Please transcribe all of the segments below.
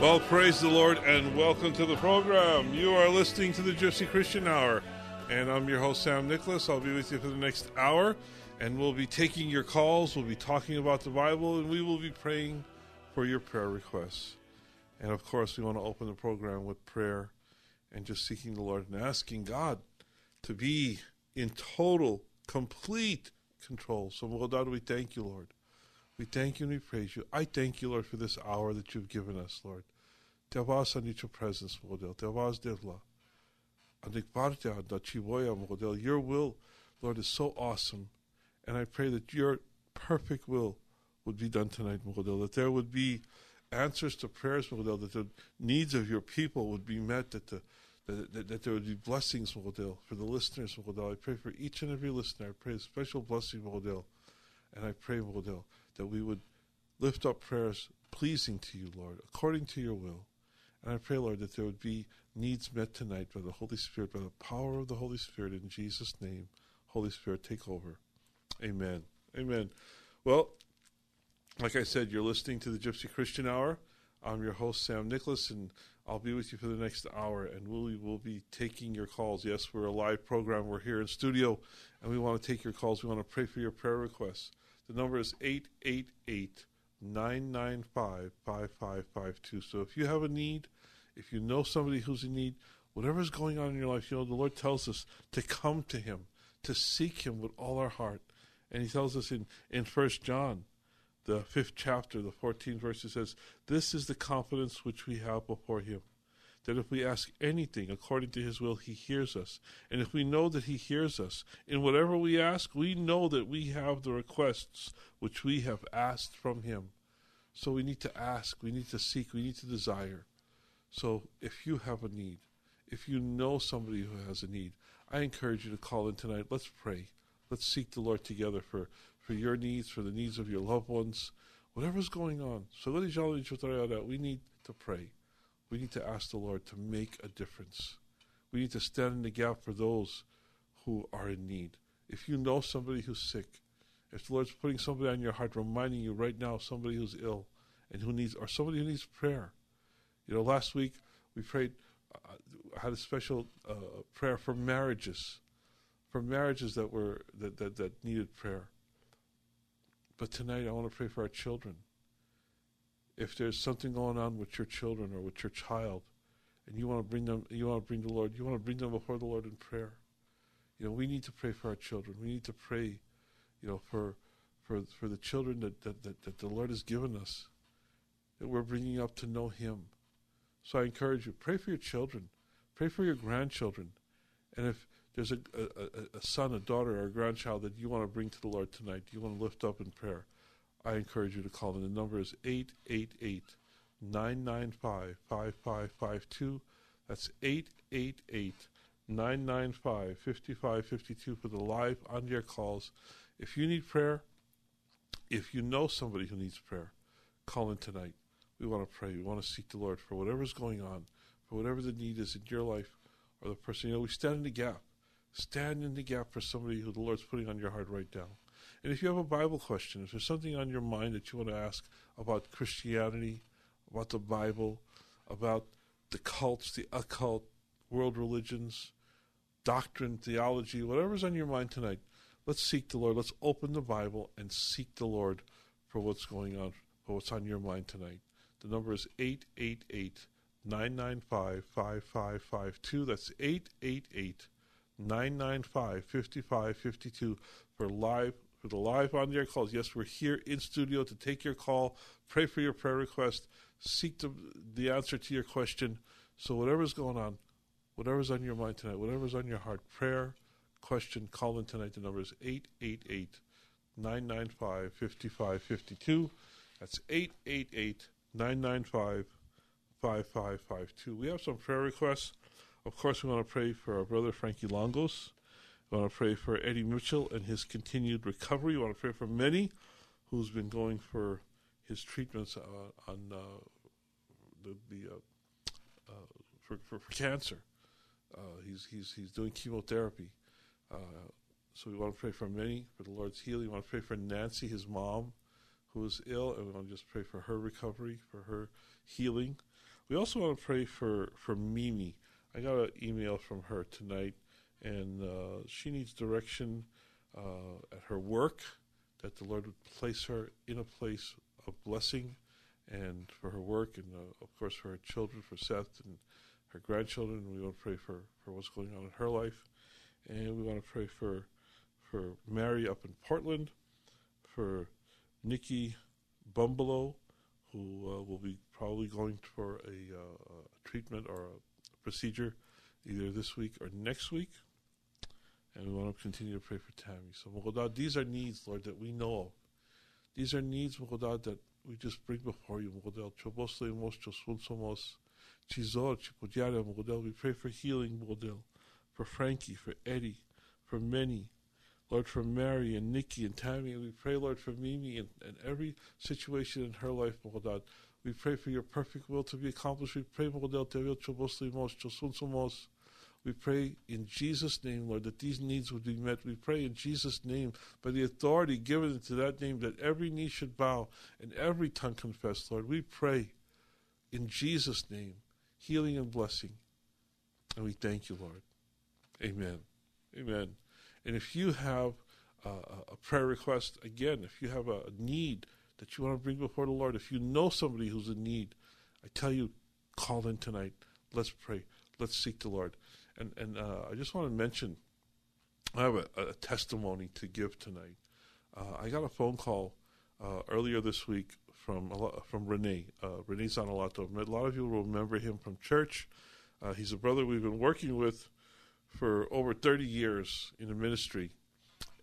Well, praise the Lord and welcome to the program. You are listening to the Gypsy Christian Hour, and I'm your host, Sam Nicholas. I'll be with you for the next hour, and we'll be taking your calls, we'll be talking about the Bible, and we will be praying for your prayer requests. And of course, we want to open the program with prayer and just seeking the Lord and asking God to be in total, complete control. So, well, God, we thank you, Lord. We thank you and we praise you. I thank you, Lord, for this hour that you've given us, Lord. Teva's on your presence, Model. Teva's Devla. Anikbartia, Dachivoya, Model. Your will, Lord, is so awesome. And I pray that your perfect will would be done tonight, Model. That there would be answers to prayers, Model. That the needs of your people would be met. That there would be blessings, Model. For the listeners, Model. I pray for each and every listener. I pray a special blessing, Model. And I pray, Model, that we would lift up prayers pleasing to you, Lord, according to your will. And I pray, Lord, that there would be needs met tonight by the Holy Spirit, by the power of the Holy Spirit, in Jesus' name. Holy Spirit, take over. Amen. Amen. Well, like I said, you're listening to the Gypsy Christian Hour. I'm your host, Sam Nicholas, and I'll be with you for the next hour, and we will be taking your calls. Yes, we're a live program. We're here in studio, and we want to take your calls. We want to pray for your prayer requests. The number is 888-995-5552. So if you have a need, if you know somebody who's in need, whatever's going on in your life, you know, the Lord tells us to come to him, to seek him with all our heart. And he tells us in 1 John, the 5th chapter, the 14th verse, he says, "This is the confidence which we have before him, that if we ask anything according to his will, he hears us. And if we know that he hears us, in whatever we ask, we know that we have the requests which we have asked from him." So we need to ask, we need to seek, we need to desire. So if you have a need, if you know somebody who has a need, I encourage you to call in tonight. Let's pray. Let's seek the Lord together for your needs, for the needs of your loved ones, whatever's going on. So we need to pray. We need to ask the Lord to make a difference. We need to stand in the gap for those who are in need. If you know somebody who's sick, if the Lord's putting somebody on your heart, reminding you right now, somebody who's ill and who needs, or somebody who needs prayer. You know, last week we prayed, had a special prayer for marriages that needed prayer. But tonight I want to pray for our children. If there's something going on with your children or with your child, and you want to bring them before the Lord in prayer. You know, we need to pray for our children. We need to pray, you know, for the children that the Lord has given us, that we're bringing up to know him. So I encourage you, pray for your children. Pray for your grandchildren. And if there's a son, a daughter, or a grandchild that you want to bring to the Lord tonight, you want to lift up in prayer, I encourage you to call in. The number is 888-995-5552. That's 888-995-5552 for the live on-air calls. If you need prayer, if you know somebody who needs prayer, call in tonight. We want to pray. We want to seek the Lord for whatever's going on, for whatever the need is in your life or the person. You know, we stand in the gap. Stand in the gap for somebody who the Lord's putting on your heart right now. And if you have a Bible question, if there's something on your mind that you want to ask about Christianity, about the Bible, about the cults, the occult, world religions, doctrine, theology, whatever's on your mind tonight, Let's seek the Lord. Let's open the Bible and seek the Lord for what's going on, for what's on your mind tonight. The number is 888-995-5552. That's 888-995-5552 for the live on-air calls. Yes, we're here in studio to take your call, pray for your prayer request, seek the answer to your question. So whatever's going on, whatever's on your mind tonight, whatever's on your heart, prayer, question, call in tonight. The number is 888-995-5552. That's 888-995-5552. We have some prayer requests. Of course, we want to pray for our brother Frankie Longos. We want to pray for Eddie Mitchell and his continued recovery. We want to pray for Manny, who's been going for his treatments for cancer. He's doing chemotherapy. So we want to pray for Manny, for the Lord's healing. We want to pray for Nancy, his mom, who is ill, and we want to just pray for her recovery, for her healing. We also want to pray for Mimi. I got an email from her tonight, and she needs direction at her work, that the Lord would place her in a place of blessing, and for her work, and of course for her children, for Seth and her grandchildren. We want to pray for what's going on in her life. And we want to pray for Mary up in Portland, for Nikki Bumbleow, who will be probably going for a treatment or a procedure either this week or next week. And we want to continue to pray for Tammy. So, Mogodad, these are needs, Lord, that we know of. These are needs, Mogodad, that we just bring before you, Mogodad. We pray for healing, Mogodad. For Frankie, for Eddie, for Manny, Lord, for Mary and Nikki and Tammy. And we pray, Lord, for Mimi and every situation in her life, Mogodad. We pray for your perfect will to be accomplished. We pray, Mogodad, te vil choboslimos, chosunsomos. We pray in Jesus' name, Lord, that these needs would be met. We pray in Jesus' name, by the authority given to that name, that every knee should bow and every tongue confess, Lord. We pray in Jesus' name, healing and blessing. And we thank you, Lord. Amen. Amen. And if you have a prayer request, again, if you have a need that you want to bring before the Lord, if you know somebody who's in need, I tell you, call in tonight. Let's pray. Let's seek the Lord. And I just want to mention, I have a testimony to give tonight. I got a phone call earlier this week from Renee. Renee Zanolato. A lot of you will remember him from church. He's a brother we've been working with for over 30 years in the ministry,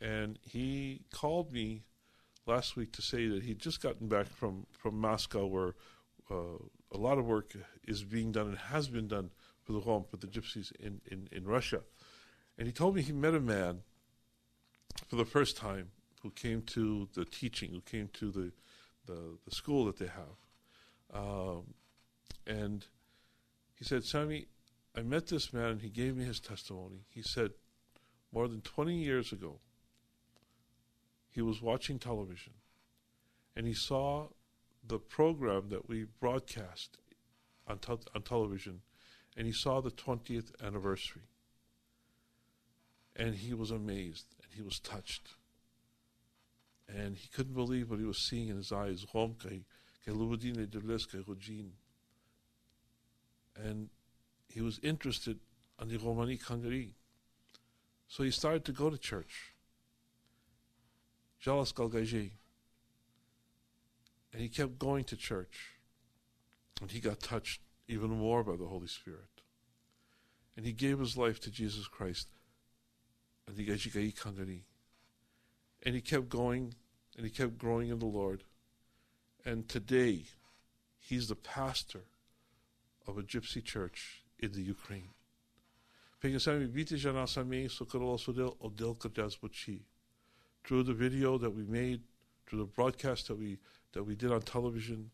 and he called me last week to say that he'd just gotten back from Moscow, where a lot of work is being done and has been done for the Rom, for the gypsies in Russia. And he told me he met a man for the first time who came to the teaching, who came to the school that they have. And he said, Sammy, I met this man, and he gave me his testimony. He said, more than 20 years ago, he was watching television, and he saw the program that we broadcast on television, and he saw the 20th anniversary. And he was amazed, and he was touched. And he couldn't believe what he was seeing in his eyes. And he was interested in the Romani Kangari. So he started to go to church. Jalas Galgaji. And he kept going to church. And he got touched even more by the Holy Spirit. And he gave his life to Jesus Christ. And he kept going, and he kept growing in the Lord. And today, he's the pastor of a gypsy church in the Ukraine. Through the video that we made, through the broadcast that we did on television,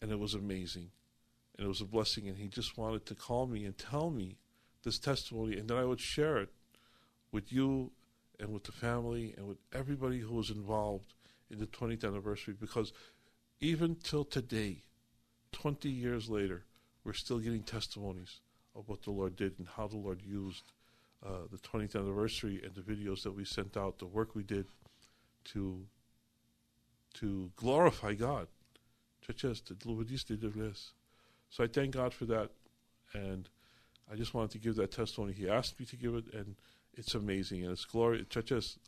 and it was amazing, and it was a blessing. And he just wanted to call me and tell me this testimony, and then I would share it with you and with the family and with everybody who was involved in the 20th anniversary, because even till today, 20 years later, we're still getting testimonies of what the Lord did and how the Lord used the 20th anniversary and the videos that we sent out, the work we did to glorify God. So I thank God for that, and I just wanted to give that testimony. He asked me to give it, and it's amazing, and it's glory.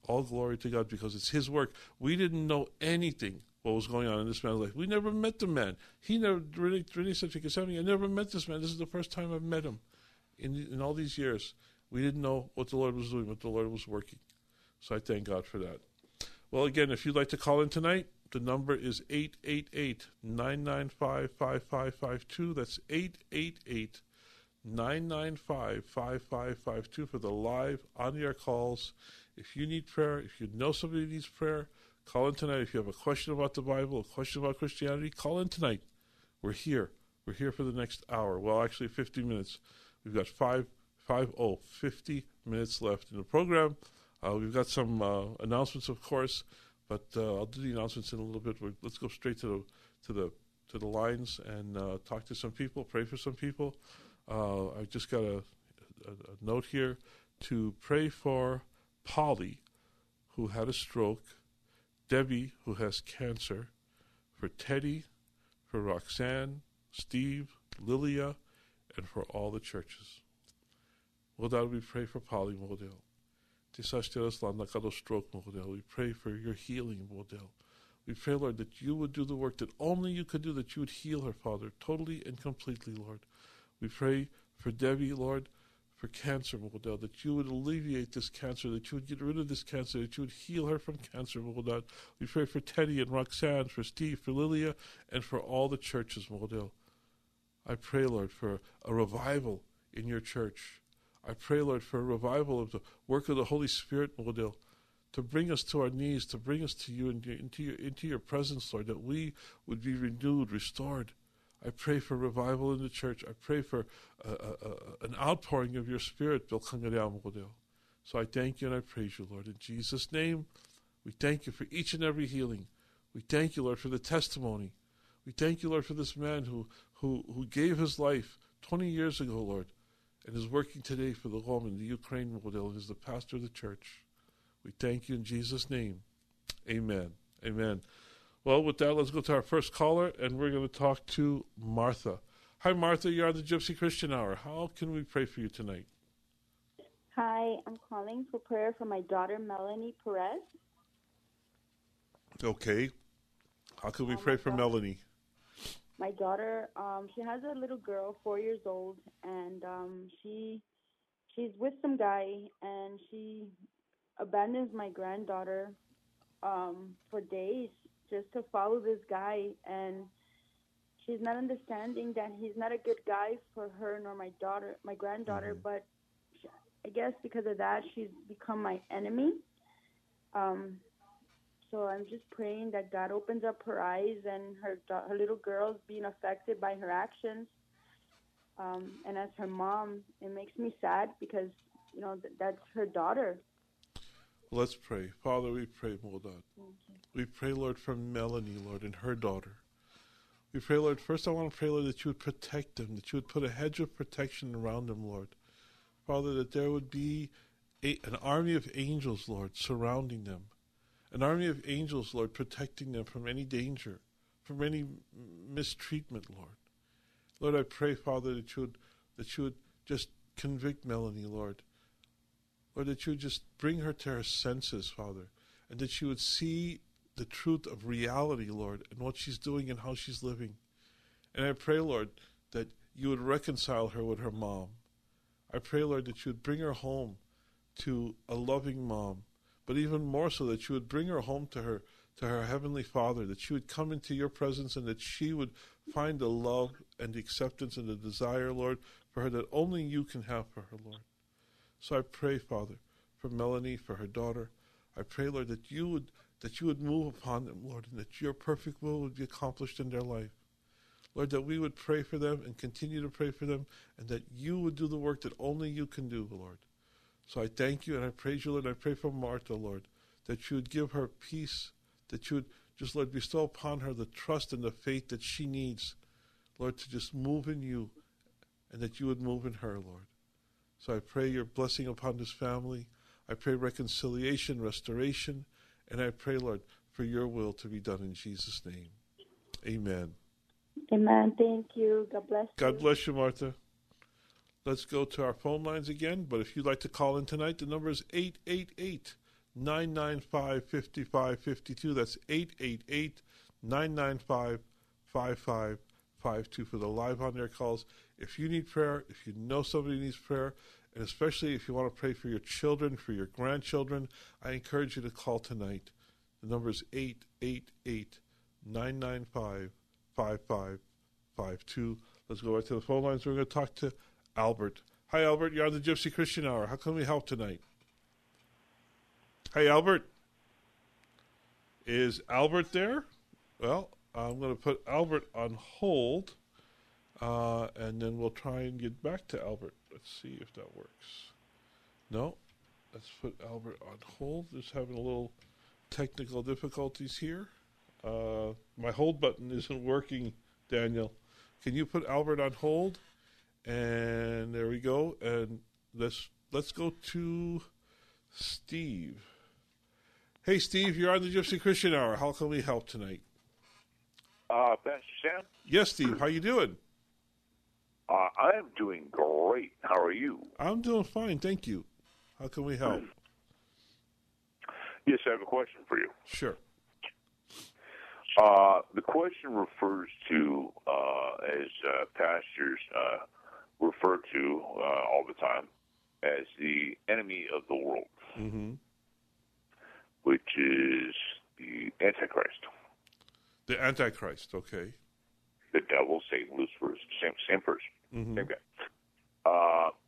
All glory to God, because it's His work. We didn't know anything what was going on in this man's life. We never met the man. He never really said, I never met this man. This is the first time I've met him in all these years. We didn't know what the Lord was doing, what the Lord was working. So I thank God for that. Well, again, if you'd like to call in tonight, the number is 888-995-5552. That's 888-995-5552 for the live on-air calls. If you need prayer, if you know somebody needs prayer, call in tonight. If you have a question about the Bible, a question about Christianity, call in tonight. We're here. We're here for the next hour. Well, actually, 50 minutes. We've got 50 minutes left in the program. We've got some announcements, of course, but I'll do the announcements in a little bit. Let's go straight to the lines and talk to some people, pray for some people. I just got a note here to pray for Polly, who had a stroke, Debbie, who has cancer, for Teddy, for Roxanne, Steve, Lilia, and for all the churches. We pray for Polly, Model. We pray for your healing, Model. We pray, Lord, that you would do the work that only you could do, that you would heal her, Father, totally and completely, Lord. We pray for Debbie, Lord, for cancer, Model, that you would alleviate this cancer, that you would get rid of this cancer, that you would heal her from cancer, Model. We pray for Teddy and Roxanne, for Steve, for Lilia, and for all the churches, Model. I pray, Lord, for a revival in your church. I pray, Lord, for a revival of the work of the Holy Spirit, Model, to bring us to our knees, to bring us to you and into your presence, Lord, that we would be renewed, restored. I pray for revival in the church. I pray for an outpouring of your Spirit, Model. So I thank you and I praise you, Lord. In Jesus' name, we thank you for each and every healing. We thank you, Lord, for the testimony. We thank you, Lord, for this man who gave his life 20 years ago, Lord, and is working today for the woman, the Ukraine, Model, and is the pastor of the church. We thank you in Jesus' name. Amen. Amen. Well, with that, let's go to our first caller, and we're going to talk to Martha. Hi, Martha. You're on the Gypsy Christian Hour. How can we pray for you tonight? Hi. I'm calling for prayer for my daughter, Melanie Perez. Okay. How can we pray for Melanie? My daughter, she has a little girl, 4 years old, and she's with some guy, and she abandons my granddaughter for days just to follow this guy, and she's not understanding that he's not a good guy for her nor my granddaughter, but she, I guess because of that, she's become my enemy. So I'm just praying that God opens up her eyes and her little girl's being affected by her actions. And as her mom, it makes me sad because, you know, that's her daughter. Let's pray. Father, we pray, Moldad. We pray, Lord, for Melanie, Lord, and her daughter. We pray, Lord, first I want to pray, Lord, that you would protect them, that you would put a hedge of protection around them, Lord. Father, that there would be an army of angels, Lord, surrounding them. An army of angels, Lord, protecting them from any danger, from any mistreatment, Lord. Lord, I pray, Father, that you would just convict Melanie, Lord. Lord, that you would just bring her to her senses, Father, and that she would see the truth of reality, Lord, and what she's doing and how she's living. And I pray, Lord, that you would reconcile her with her mom. I pray, Lord, that you would bring her home to a loving mom, but even more so that you would bring her home to her Heavenly Father, that she would come into your presence and that she would find the love and the acceptance and the desire, Lord, for her that only you can have for her, Lord. So I pray, Father, for Melanie, for her daughter. I pray, Lord, that you would move upon them, Lord, and that your perfect will would be accomplished in their life. Lord, that we would pray for them and continue to pray for them, and that you would do the work that only you can do, Lord. So I thank you and I praise you, Lord. I pray for Martha, Lord, that you would give her peace, that you would just, Lord, bestow upon her the trust and the faith that she needs, Lord, to just move in you, and that you would move in her, Lord. So I pray your blessing upon this family. I pray reconciliation, restoration, and I pray, Lord, for your will to be done in Jesus' name. Amen. Amen. Thank you. God bless you. God bless you, Martha. Let's go to our phone lines again. But if you'd like to call in tonight, the number is 888-995-5552. That's 888-995-5552 for the live on air calls. If you need prayer, if you know somebody needs prayer, and especially if you want to pray for your children, for your grandchildren, I encourage you to call tonight. The number is 888-995-5552. Let's go right to the phone lines. We're going to talk to Albert. Hi, Albert. You're on the Gypsy Christian Hour. How can we help tonight? Hey, Albert. Is Albert there? Well, I'm going to put Albert on hold, and then we'll try and get back to Albert. Let's see if that works. No. Let's put Albert on hold. Just having a little technical difficulties here. My hold button isn't working, Daniel. Can you put Albert on hold? And there we go. And let's go to Steve. Hey, Steve, you're on the Gypsy Christian Hour. How can we help tonight? Pastor Sam? Yes, Steve. How you doing? I'm doing great. How are you? I'm doing fine. Thank you. How can we help? Yes, I have a question for you. Sure. The question refers to, as pastors refer to all the time, as the enemy of the world, which is the Antichrist. The Antichrist, okay. The devil, Satan, Lucifer, same person, same guy.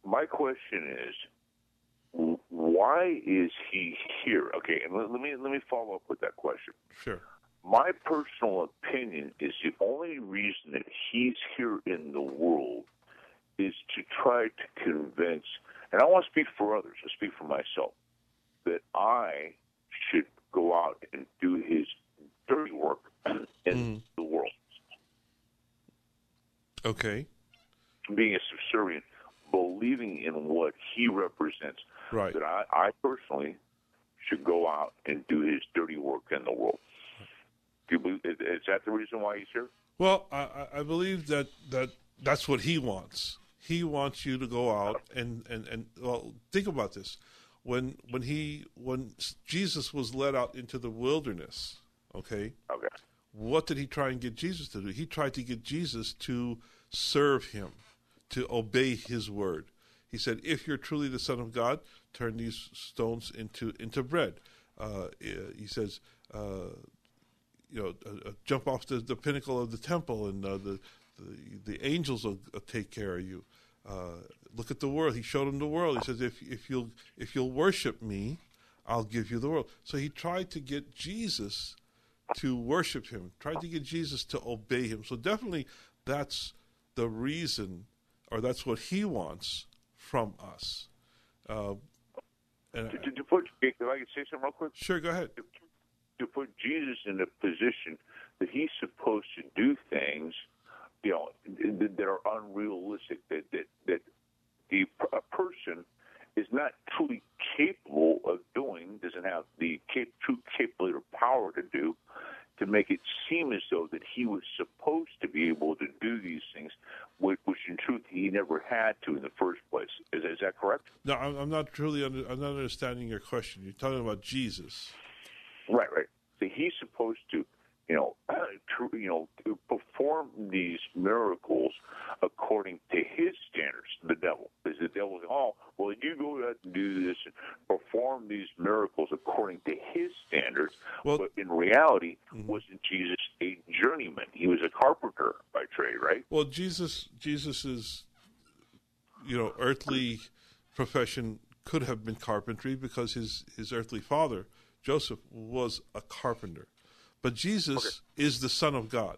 My question is, why is he here? Okay, and let me follow up with that question. Sure. My personal opinion is the only reason that he's here in the world is to try to convince, and I don't want to speak for others, I speak for myself, that I should go out and do his dirty work in the world. Okay. Being a subservient, believing in what he represents, right. That I personally should go out and do his dirty work in the world. Do you believe, is that the reason why he's here? Well, I believe that that's what he wants. He wants you to go out and well, think about this. When Jesus was led out into the wilderness, okay, what did he try and get Jesus to do? He tried to get Jesus to serve him, to obey his word. He said, "If you're truly the Son of God, turn these stones into bread." He says. Jump off the pinnacle of the temple, and the angels will take care of you. Look at the world. He showed him the world. He says, if you'll worship me, I'll give you the world. So he tried to get Jesus to worship him. Tried to get Jesus to obey him. So definitely, that's the reason, or that's what he wants from us. If I could say something real quick. Sure, go ahead. To put Jesus in a position that he's supposed to do things, that are unrealistic, that a person is not truly capable of doing, doesn't have the true capability or power to do, to make it seem as though that he was supposed to be able to do these things, which in truth he never had to in the first place. Is that correct? No, I'm not understanding your question. You're talking about Jesus. Right. So he's supposed to, to perform these miracles according to his standards. The devil, because the devil's you go out and do this, perform these miracles according to his standards. Well, but in reality, wasn't Jesus a journeyman? He was a carpenter by trade, right? Well, Jesus's, earthly profession could have been carpentry because his earthly father, Joseph, was a carpenter. But Jesus is the Son of God.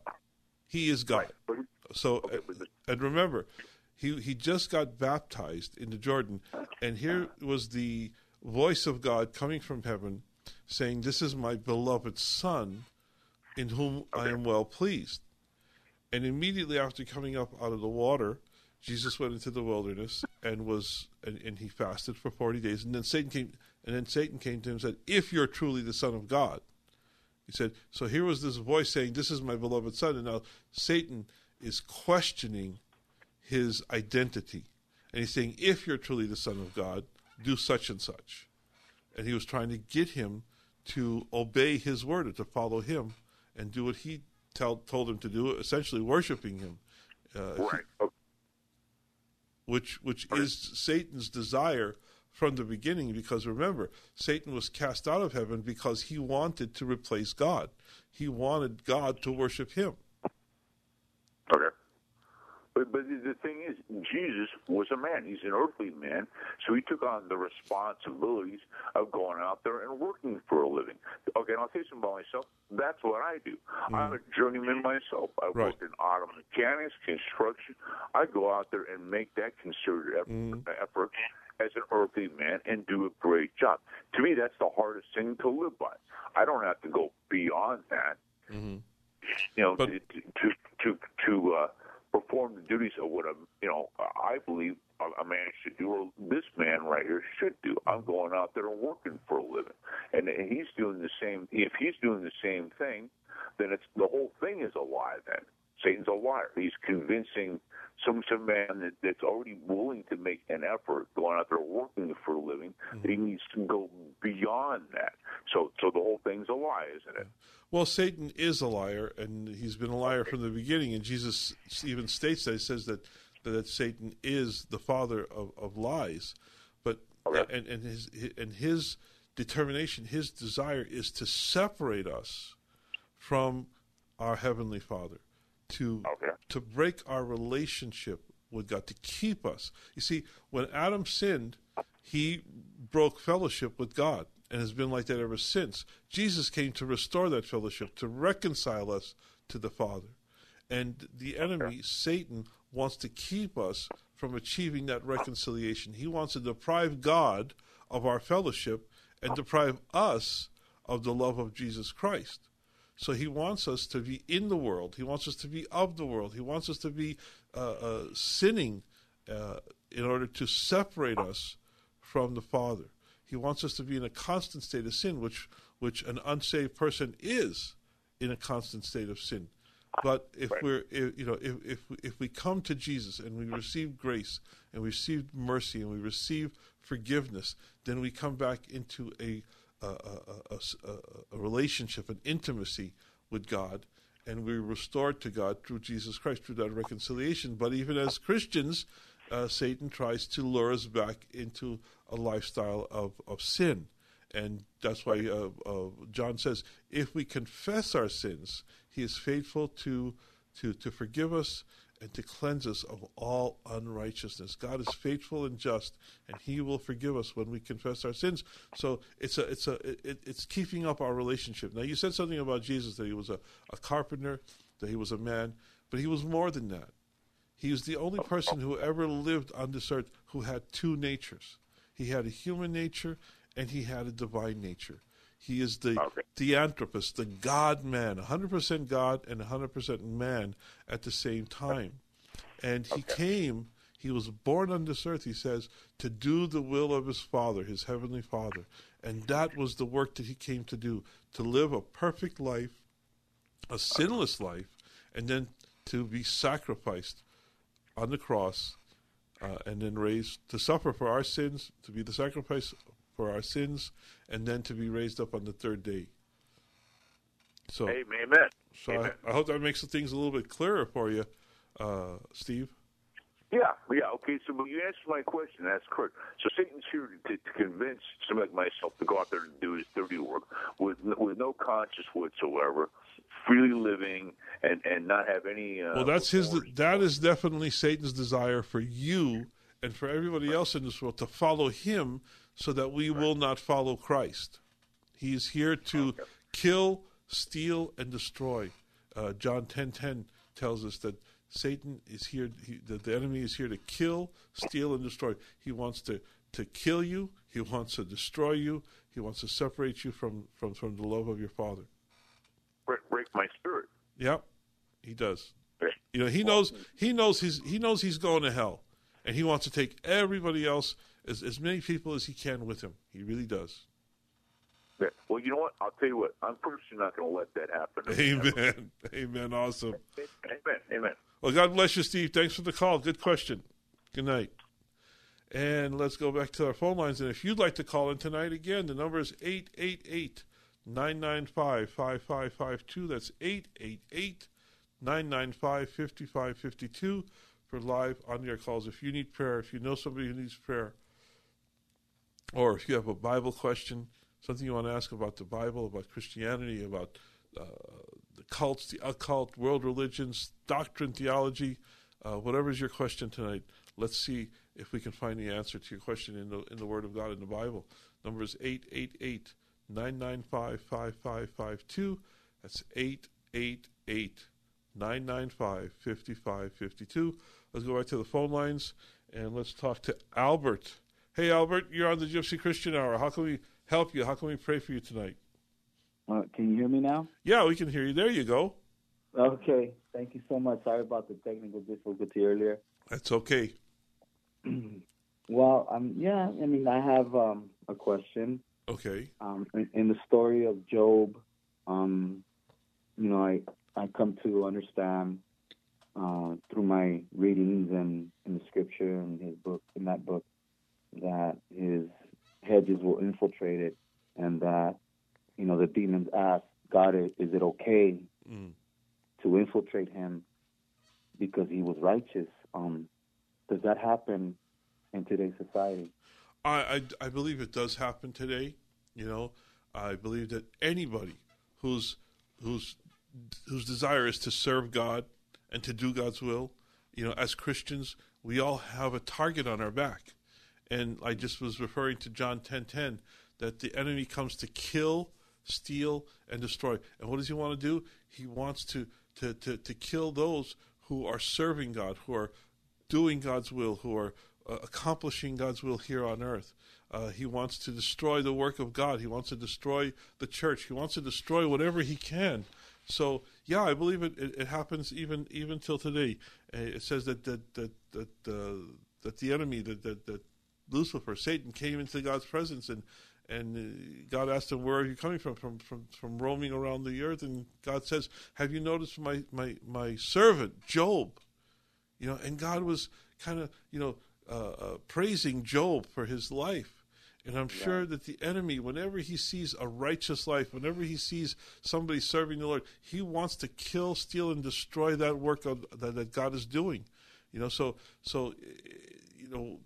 He is God. Right. So, and remember, he just got baptized in the Jordan, and here was the voice of God coming from heaven saying, "This is my beloved Son, in whom I am well pleased." And immediately after coming up out of the water, Jesus went into the wilderness and he fasted for 40 days, and then Satan came to him and said, "If you're truly the Son of God." He said, so here was this voice saying, "This is my beloved Son," and now Satan is questioning his identity. And he's saying, "If you're truly the Son of God, do such and such." And he was trying to get him to obey his word and to follow him and do what he told him to do, essentially worshiping him. Right. Okay. Which is Satan's desire from the beginning, because remember, Satan was cast out of heaven because he wanted to replace God. He wanted God to worship him. Okay. But the thing is, Jesus was a man. He's an earthly man, so he took on the responsibilities of going out there and working for a living. Okay, and I'll say something about myself. That's what I do. Mm-hmm. I'm a journeyman myself. I right. work in auto mechanics, construction. I go out there and make that concerted effort, as an earthly man, and do a great job. To me, that's the hardest thing to live by. I don't have to go beyond that, you know, to perform the duties of what I believe a man should do, or this man right here should do. I'm going out there and working for a living, and he's doing the same. If he's doing the same thing, then it's the whole thing is a lie. Then Satan's a liar. He's convincing some man that's already willing to make an effort, going out there working for a living, that he needs to go beyond that. So the whole thing's a lie, isn't it? Well, Satan is a liar, and he's been a liar from the beginning. And Jesus even states that. He says that Satan is the father of lies. But his determination, his desire is to separate us from our Heavenly Father, to break our relationship with God, to keep us. You see, when Adam sinned, he broke fellowship with God, and has been like that ever since. Jesus came to restore that fellowship, to reconcile us to the Father. And the enemy, Satan, wants to keep us from achieving that reconciliation. He wants to deprive God of our fellowship and deprive us of the love of Jesus Christ. So he wants us to be in the world. He wants us to be of the world. He wants us to be sinning in order to separate us from the Father. He wants us to be in a constant state of sin, which an unsaved person is in a constant state of sin. But if we come to Jesus and we receive grace and we receive mercy and we receive forgiveness, then we come back into a relationship, an intimacy with God, and we're restored to God through Jesus Christ, through that reconciliation. But even as Christians, Satan tries to lure us back into a lifestyle of sin. And that's why John says, if we confess our sins, he is faithful to forgive us and to cleanse us of all unrighteousness. God is faithful and just, and he will forgive us when we confess our sins. So it's keeping up our relationship. Now, you said something about Jesus, that he was a carpenter, that he was a man, but he was more than that. He was the only person who ever lived on this earth who had two natures. He had a human nature, and he had a divine nature. He is the theanthropos, the God-man, 100% God and 100% man at the same time. And he came, he was born on this earth, he says, to do the will of his Father, his Heavenly Father. And that was the work that he came to do, to live a perfect life, a sinless life, and then to be sacrificed on the cross and then raised to suffer for our sins, to be the sacrifice for our sins, and then to be raised up on the third day. So, amen. So amen. I hope that makes things a little bit clearer for you, Steve. Yeah, okay, so you answered my question. That's correct. So Satan's here to convince somebody like myself to go out there and do his dirty work with no conscience whatsoever, freely living, and not have any... well, that is definitely Satan's desire for you and for everybody else in this world to follow him, so that we will not follow Christ. He's here to kill, steal, and destroy. John 10:10 tells us that Satan is here, that the enemy is here to kill, steal, and destroy. He wants to kill you. He wants to destroy you. He wants to separate you from the love of your Father. Break my spirit. Yep, he does. You know, he knows he's going to hell, and he wants to take everybody else, as many people as he can with him. He really does. Yeah. Well, you know what? I'll tell you what. I'm personally not going to let that happen. Amen. Amen. Awesome. Amen. Amen. Well, God bless you, Steve. Thanks for the call. Good question. Good night. And let's go back to our phone lines. And if you'd like to call in tonight, again, the number is 888-995-5552. That's 888-995-5552 for live on-air calls. If you need prayer, if you know somebody who needs prayer, or if you have a Bible question, something you want to ask about the Bible, about Christianity, about the cults, the occult, world religions, doctrine, theology, whatever is your question tonight, let's see if we can find the answer to your question in the Word of God in the Bible. Number is 888-995-5552. That's 888-995-5552. Let's go back to the phone lines, and let's talk to Albert. Hey, Albert, you're on the Gypsy Christian Hour. How can we help you? How can we pray for you tonight? Can you hear me now? Yeah, we can hear you. There you go. Okay. Thank you so much. Sorry about the technical difficulty earlier. That's okay. Well, I have a question. Okay. In the story of Job, I come to understand through my readings and in the scripture and his book, in that book, that his hedges were infiltrated, and that, the demons asked God, is it okay to infiltrate him because he was righteous? Does that happen in today's society? I believe it does happen today. I believe that anybody whose desire is to serve God and to do God's will, as Christians, we all have a target on our back. And I just was referring to John 10:10, that the enemy comes to kill, steal, and destroy. And what does he want to do? He wants to kill those who are serving God, who are doing God's will, who are accomplishing God's will here on earth. He wants to destroy the work of God. He wants to destroy the church. He wants to destroy whatever he can. So, yeah, I believe it happens even till today. It says that the enemy, that Lucifer, Satan, came into God's presence, and God asked him, "Where are you coming from roaming around the earth?" And God says, "Have you noticed my servant Job?" And God was kind of praising Job for his life. And I'm sure that the enemy, whenever he sees a righteous life, whenever he sees somebody serving the Lord, he wants to kill, steal, and destroy that work that God is doing.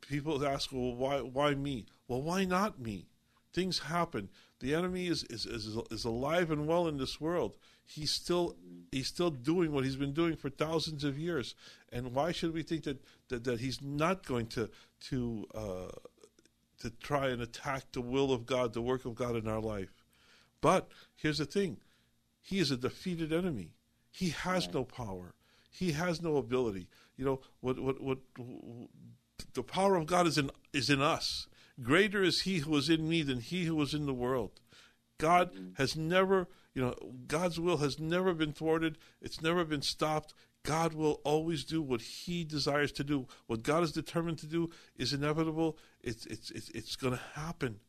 People ask, well, why me? Well, why not me? Things happen. The enemy is alive and well in this world. He's still doing what he's been doing for thousands of years. And why should we think that he's not going to try and attack the will of God, the work of God in our life? But here's the thing. He is a defeated enemy. He has no power. He has no ability. The power of God is in us. Greater is he who is in me than he who is in the world. God has never, God's will has never been thwarted. It's never been stopped. God will always do what he desires to do. What God is determined to do is inevitable. It's going to happen.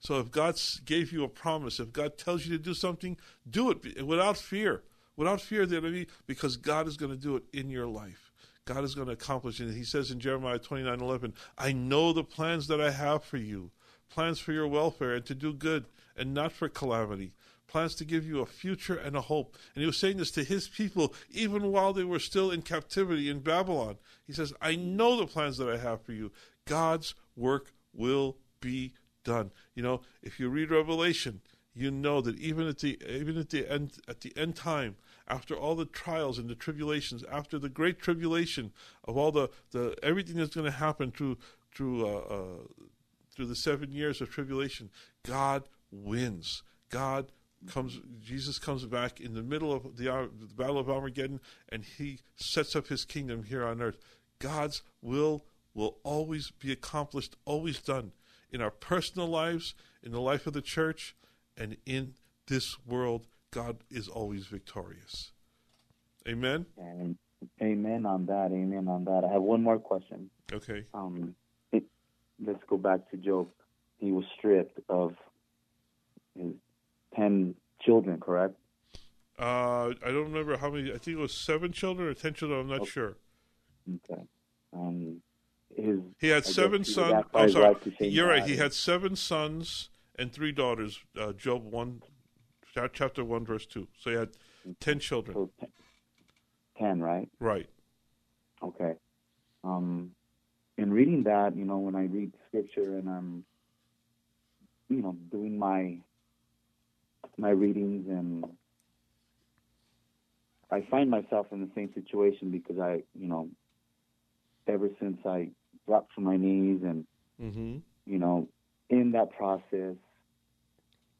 So if God gave you a promise, if God tells you to do something, do it without fear. Without fear of the enemy, because God is going to do it in your life. God is going to accomplish it. And he says in Jeremiah 29:11, "I know the plans that I have for you, plans for your welfare and to do good and not for calamity, plans to give you a future and a hope." And he was saying this to his people even while they were still in captivity in Babylon. He says, "I know the plans that I have for you." God's work will be done. If you read Revelation, you know that even at the end time, after all the trials and the tribulations, after the great tribulation of all the everything that's going to happen through the 7 years of tribulation, God wins. Jesus comes back in the middle of the Battle of Armageddon, and he sets up his kingdom here on earth. God's will always be accomplished, always done in our personal lives, in the life of the church, and in this world. God is always victorious. Amen? Amen on that. Amen on that. I have one more question. Okay. Let's go back to Job. He was stripped of his 10 children, correct? I don't remember how many. I think it was 7 children or 10 children. I'm not sure. Okay. He had 7 sons. I'm sorry. You're right. He had 7 sons and 3 daughters. Job 1, chapter 1, verse 2. So he had 10 children. So 10, right? Right. Okay. In reading that, you know, when I read scripture and I'm, you know, doing my readings, and I find myself in the same situation because I, you know, ever since I dropped from my knees and, you know, in that process,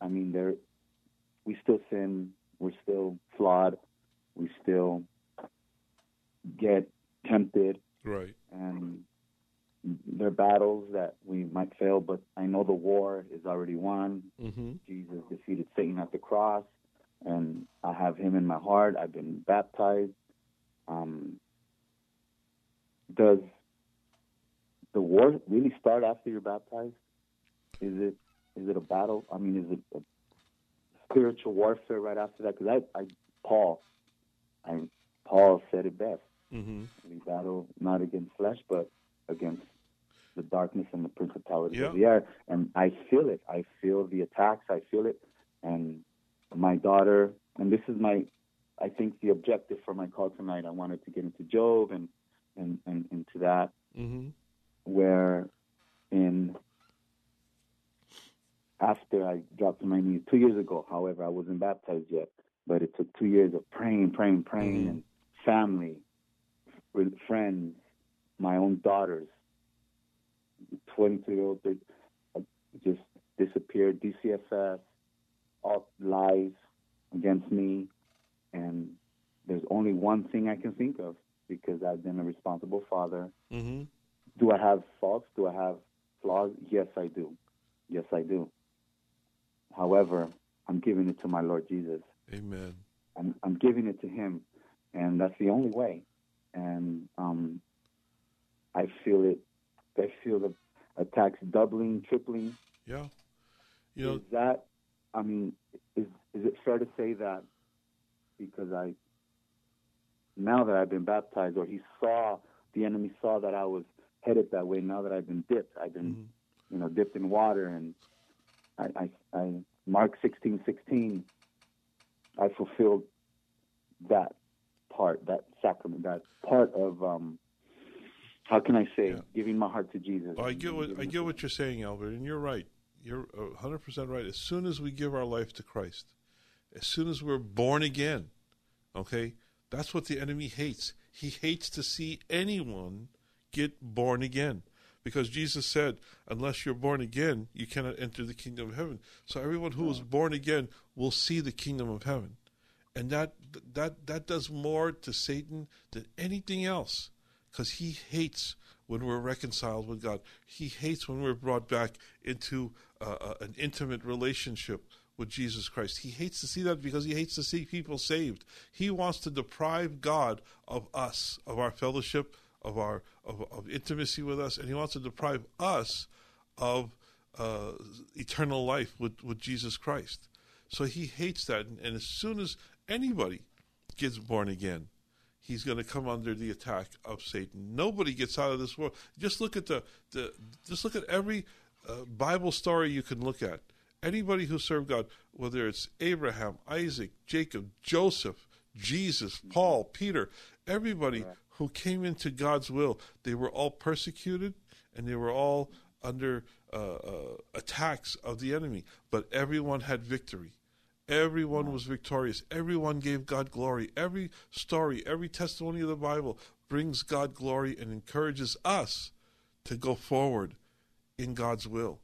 I mean, we still sin, we're still flawed, we still get tempted. Right. And there are battles that we might fail, but I know the war is already won. Jesus defeated Satan at the cross, and I have him in my heart. I've been baptized. Does the war really start after you're baptized? Is it a battle? I mean, is it a spiritual warfare right after that? Because Paul said it best. We battle not against flesh, but against the darkness and the principalities of the air. And I feel it. I feel the attacks. I feel it. And my daughter, and this is I think the objective for my call tonight, I wanted to get into Job and into that, where after I dropped to my knees 2 years ago, however, I wasn't baptized yet, but it took 2 years of praying, and family, friends, my own daughters, 22-year-old, just disappeared, DCFS, all lies against me, and there's only one thing I can think of, because I've been a responsible father. Do I have faults? Do I have flaws? Yes, I do. However, I'm giving it to my Lord Jesus. Amen. I'm giving it to him, and that's the only way. And I feel it. I feel the attacks doubling, tripling. Yeah. You know, is it fair to say that because now that I've been baptized, or the enemy saw that I was headed that way, now that I've been dipped, dipped in water, and I Mark 16:16, I fulfilled that part, that sacrament, that part of, how can I say, giving my heart to Jesus. Well, I get what you're saying, Albert, and you're right. You're 100% right. As soon as we give our life to Christ, as soon as we're born again, okay, that's what the enemy hates. He hates to see anyone get born again, because Jesus said, unless you're born again, you cannot enter the kingdom of heaven. So everyone who is born again will see the kingdom of heaven. And that does more to Satan than anything else, because he hates when we're reconciled with God. He hates when we're brought back into an intimate relationship with Jesus Christ. He hates to see that because he hates to see people saved. He wants to deprive God of us, of our fellowship, of our of intimacy with us, and he wants to deprive us of eternal life with Jesus Christ. So he hates that, and as soon as anybody gets born again, he's going to come under the attack of Satan. Nobody gets out of this world. Just look at every Bible story you can look at. Anybody who served God, whether it's Abraham, Isaac, Jacob, Joseph, Jesus, Paul, Peter, everybody who came into God's will, they were all persecuted and they were all under attacks of the enemy. But everyone had victory. Everyone was victorious. Everyone gave God glory. Every story, every testimony of the Bible brings God glory and encourages us to go forward in God's will.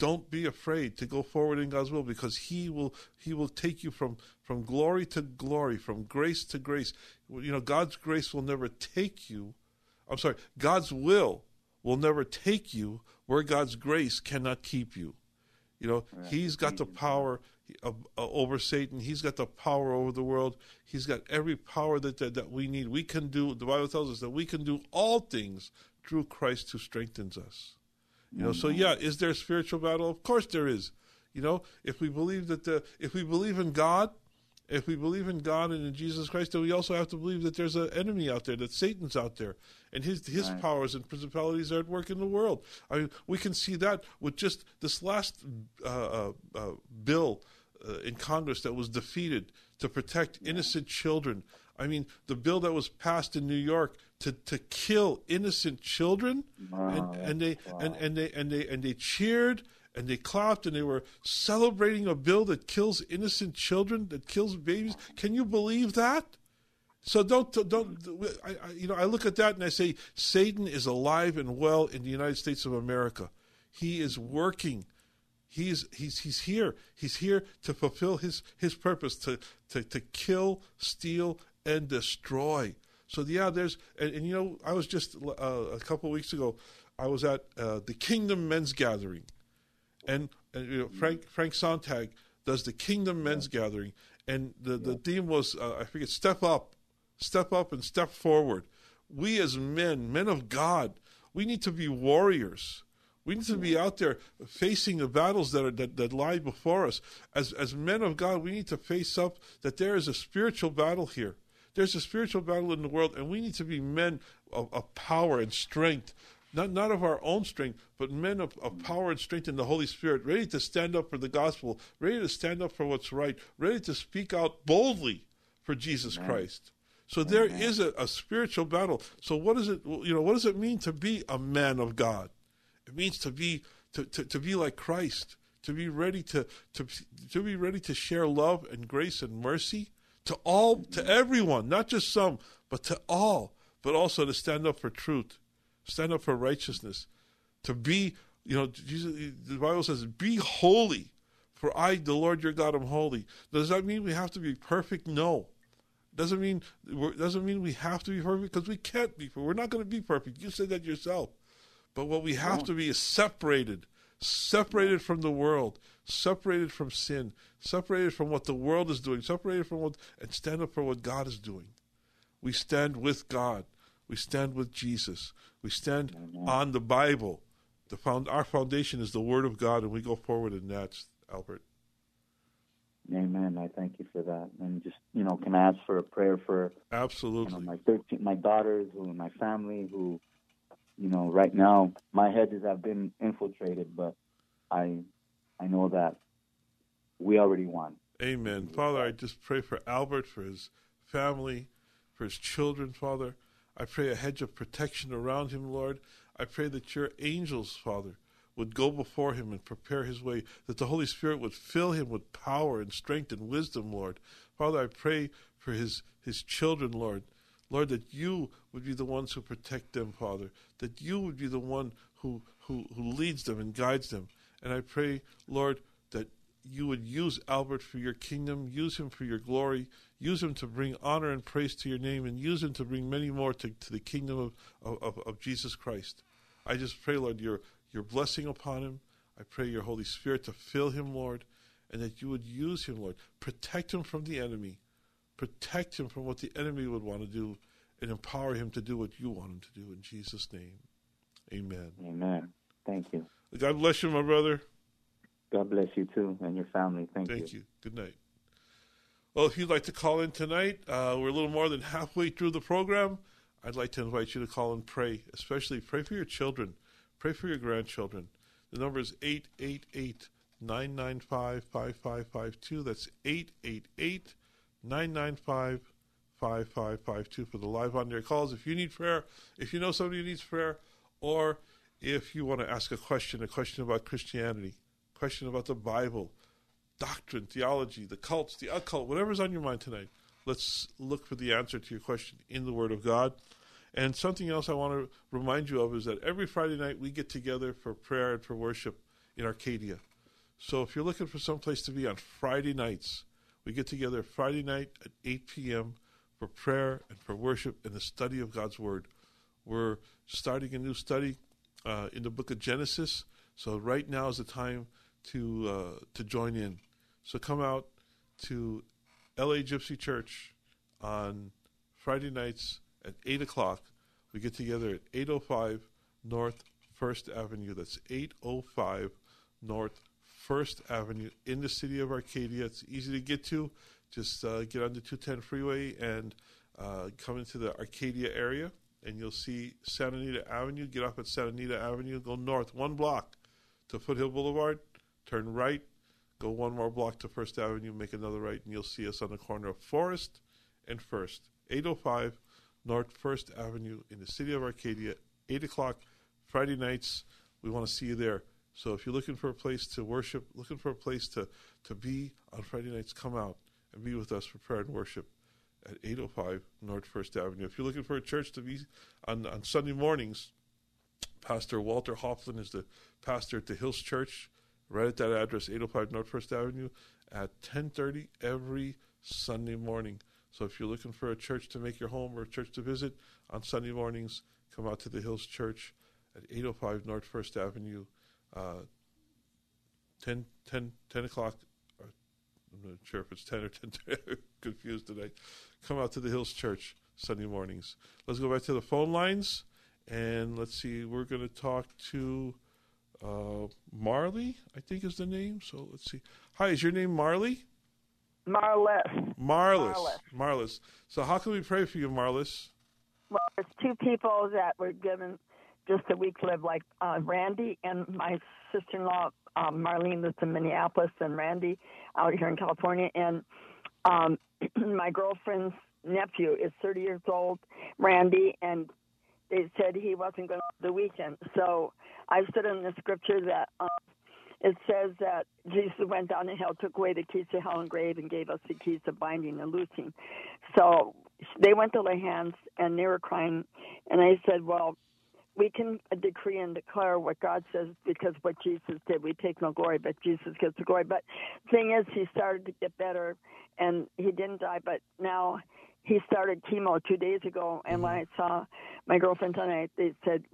Don't be afraid to go forward in God's will, because He will take you from glory to glory, from grace to grace. You know, God's grace will never take you. I'm sorry, God's will never take you where God's grace cannot keep you. You know, He's got the power. over Satan. He's got the power over the world. He's got every power that we need. We can do, the Bible tells us that we can do all things through Christ who strengthens us. You know, so yeah, is there a spiritual battle? Of course there is. You know, if we believe in God, if we believe in God and in Jesus Christ, then we also have to believe that there's an enemy out there, that Satan's out there, and his right. powers and principalities are at work in the world. I mean, we can see that with just this last bill in Congress that was defeated to protect innocent children. I mean, the bill that was passed in New York to kill innocent children, and they cheered. And they clapped and they were celebrating a bill that kills innocent children, that kills babies. Can you believe that? So don't. I look at that and I say, Satan is alive and well in the United States of America. He is working. He's here. He's here to fulfill his purpose to kill, steal, and destroy. So yeah, I was just a couple of weeks ago, I was at the Kingdom Men's Gathering. And Frank Sontag does the Kingdom Men's Gathering, and the theme was I forget, step up, and step forward. We as men of God, we need to be warriors. We need to be out there facing the battles that lie before us. As men of God, we need to face up that there is a spiritual battle here. There's a spiritual battle in the world, and we need to be men of power and strength. Not of our own strength, but men of power and strength in the Holy Spirit, ready to stand up for the gospel, ready to stand up for what's right, ready to speak out boldly for Jesus Christ. So there is a spiritual battle. So what does it mean to be a man of God? It means to be like Christ, to be ready to be ready to share love and grace and mercy to everyone, not just some, but to all, but also to stand up for truth. Stand up for righteousness, to be, Jesus, the Bible says, be holy, for I, the Lord your God, am holy. Does that mean we have to be perfect? No. Doesn't mean we have to be perfect, because we can't be. We're not going to be perfect. You said that yourself. But what we have to be is separated from the world, separated from sin, separated from what the world is doing, and stand up for what God is doing. We stand with God. We stand with Jesus. We stand on the Bible. Our foundation is the Word of God, and we go forward in that, Albert. Amen. I thank you for that. And just, can I ask for a prayer for absolutely my daughters and my family who, right now, my hedges have been infiltrated, but I know that we already won. Amen. Father, I just pray for Albert, for his family, for his children, Father. I pray a hedge of protection around him, Lord. I pray that your angels, Father, would go before him and prepare his way, that the Holy Spirit would fill him with power and strength and wisdom, Lord. Father, I pray for his children, Lord. Lord, that you would be the ones who protect them, Father, that you would be the one who leads them and guides them. And I pray, Lord, that you would use Albert for your kingdom, use him for your glory, use him to bring honor and praise to your name, and use him to bring many more to the kingdom of Jesus Christ. I just pray, Lord, your blessing upon him. I pray your Holy Spirit to fill him, Lord, and that you would use him, Lord. Protect him from the enemy. Protect him from what the enemy would want to do, and empower him to do what you want him to do in Jesus' name. Amen. Amen. Thank you. God bless you, my brother. God bless you, too, and your family. Thank you. Good night. Well, if you'd like to call in tonight, we're a little more than halfway through the program. I'd like to invite you to call and pray, especially pray for your children. Pray for your grandchildren. The number is 888-995-5552. That's 888-995-5552 for the live on air calls. If you need prayer, if you know somebody who needs prayer, or if you want to ask a question about Christianity, question about the Bible, doctrine, theology, the cults, the occult, whatever's on your mind tonight, let's look for the answer to your question in the Word of God. And something else I want to remind you of is that every Friday night we get together for prayer and for worship in Arcadia. So if you're looking for some place to be on Friday nights, we get together Friday night at 8 p.m. for prayer and for worship and the study of God's Word. We're starting a new study in the book of Genesis, so right now is the time to join in. So come out to LA Gypsy Church on Friday nights at 8 o'clock. We get together at 805 North 1st Avenue. That's 805 North 1st Avenue in the city of Arcadia. It's easy to get to. Just get on the 210 freeway and come into the Arcadia area, and you'll see Santa Anita Avenue. Get off at Santa Anita Avenue, go north one block to Foothill Boulevard, turn right, go one more block to First Avenue, make another right, and you'll see us on the corner of Forest and First. 805 North First Avenue in the city of Arcadia, 8 o'clock Friday nights. We want to see you there. So if you're looking for a place to worship, looking for a place to be on Friday nights, come out and be with us for prayer and worship at 805 North First Avenue. If you're looking for a church to be on Sunday mornings, Pastor Walter Hofflin is the pastor at the Hills Church, right at that address, 805 North First Avenue, at 10:30 every Sunday morning. So if you're looking for a church to make your home or a church to visit on Sunday mornings, come out to the Hills Church at 805 North First Avenue, 10 o'clock. I'm not sure if it's 10 or 10:30. Confused tonight. Come out to the Hills Church Sunday mornings. Let's go back to the phone lines, and let's see. We're going to talk to Marley, I think is the name. So let's see. Hi, is your name Marley? Marlis. So how can we pray for you, Marlis? Well, there's two people that were given just a week live, like Randy and my sister-in-law, Marlene, that's in Minneapolis, and Randy out here in California. And my girlfriend's nephew is 30 years old, Randy, and they said he wasn't going to the weekend. So I stood in the scripture that it says that Jesus went down the hill, took away the keys to hell and grave, and gave us the keys to binding and loosing. So they went to lay hands, and they were crying. And I said, well, we can decree and declare what God says, because what Jesus did, we take no glory, but Jesus gets the glory. But the thing is, he started to get better, and he didn't die, but now he started chemo 2 days ago. And when I saw my girlfriend tonight, they said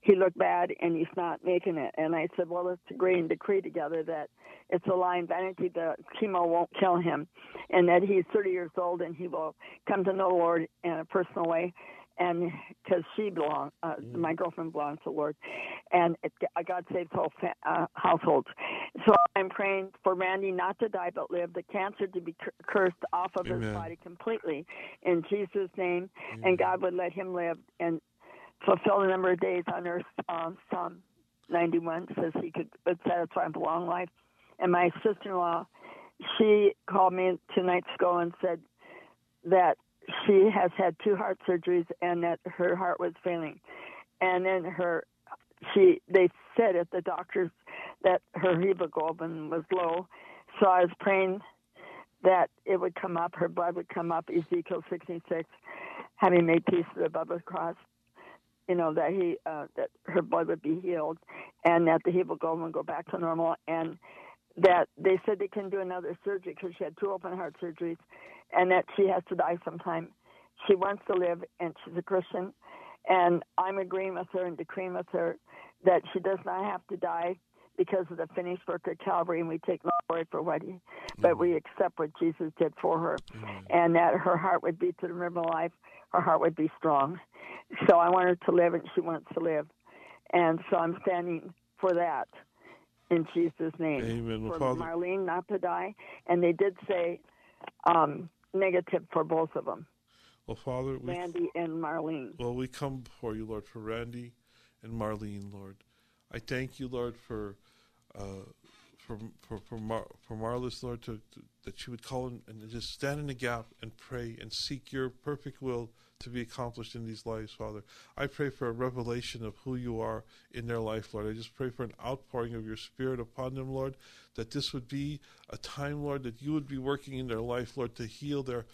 he looked bad and he's not making it. And I said, well, let's agree and decree together that it's a lie and vanity, the chemo won't kill him, and that he's 30 years old and he will come to know the Lord in a personal way. And because she belongs, my girlfriend belongs to the Lord, and God saves whole households. So I'm praying for Randy not to die but live, the cancer to be cursed off of his body completely, in Jesus' name, and God would let him live and fulfill the number of days on earth. Psalm 91 says he could satisfy him for long life. And my sister-in-law, she called me 2 nights ago and said that she has had 2 heart surgeries and that her heart was failing. And then they said at the doctors that her hemoglobin was low. So I was praying that it would come up, her blood would come up, Ezekiel 66, having made peace above the cross, you know, that that her blood would be healed and that the hemoglobin would go back to normal, and that they said they couldn't do another surgery because she had 2 open heart surgeries, and that she has to die sometime. She wants to live, and she's a Christian, and I'm agreeing with her and decreeing with her that she does not have to die because of the finished work of Calvary, and we take no glory for what but we accept what Jesus did for her, and that her heart would beat to the river of life, her heart would be strong. So I want her to live, and she wants to live, and so I'm standing for that. In Jesus' name. Amen. For Marlene not to die. And they did say negative for both of them. Well, Father, Randy and Marlene. Well, we come before you, Lord, for Randy and Marlene, Lord. I thank you, Lord, for Marlis, Lord, that she would call and just stand in the gap and pray and seek your perfect will to be accomplished in these lives, Father. I pray for a revelation of who you are in their life, Lord. I just pray for an outpouring of your Spirit upon them, Lord, that this would be a time, Lord, that you would be working in their life, Lord, to heal their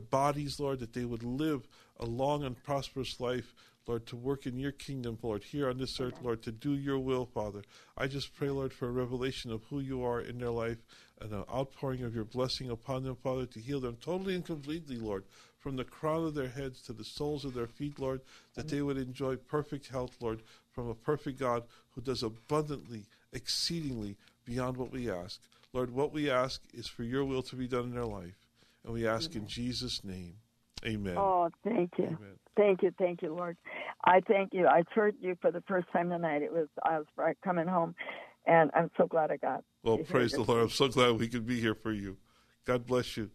bodies, Lord, that they would live a long and prosperous life, Lord, to work in your kingdom, Lord, here on this earth, Lord, to do your will, Father. I just pray, Lord, for a revelation of who you are in their life and an outpouring of your blessing upon them, Father, to heal them totally and completely, Lord, from the crown of their heads to the soles of their feet, Lord, that they would enjoy perfect health, Lord, from a perfect God who does abundantly, exceedingly, beyond what we ask. Lord, what we ask is for your will to be done in our life. And we ask in Jesus' name. Amen. Oh, thank you. Amen. Thank you. Thank you, Lord. I thank you. I heard you for the first time tonight. I was coming home, and I'm so glad I got. Well, praise the Lord. I'm so glad we could be here for you. God bless you.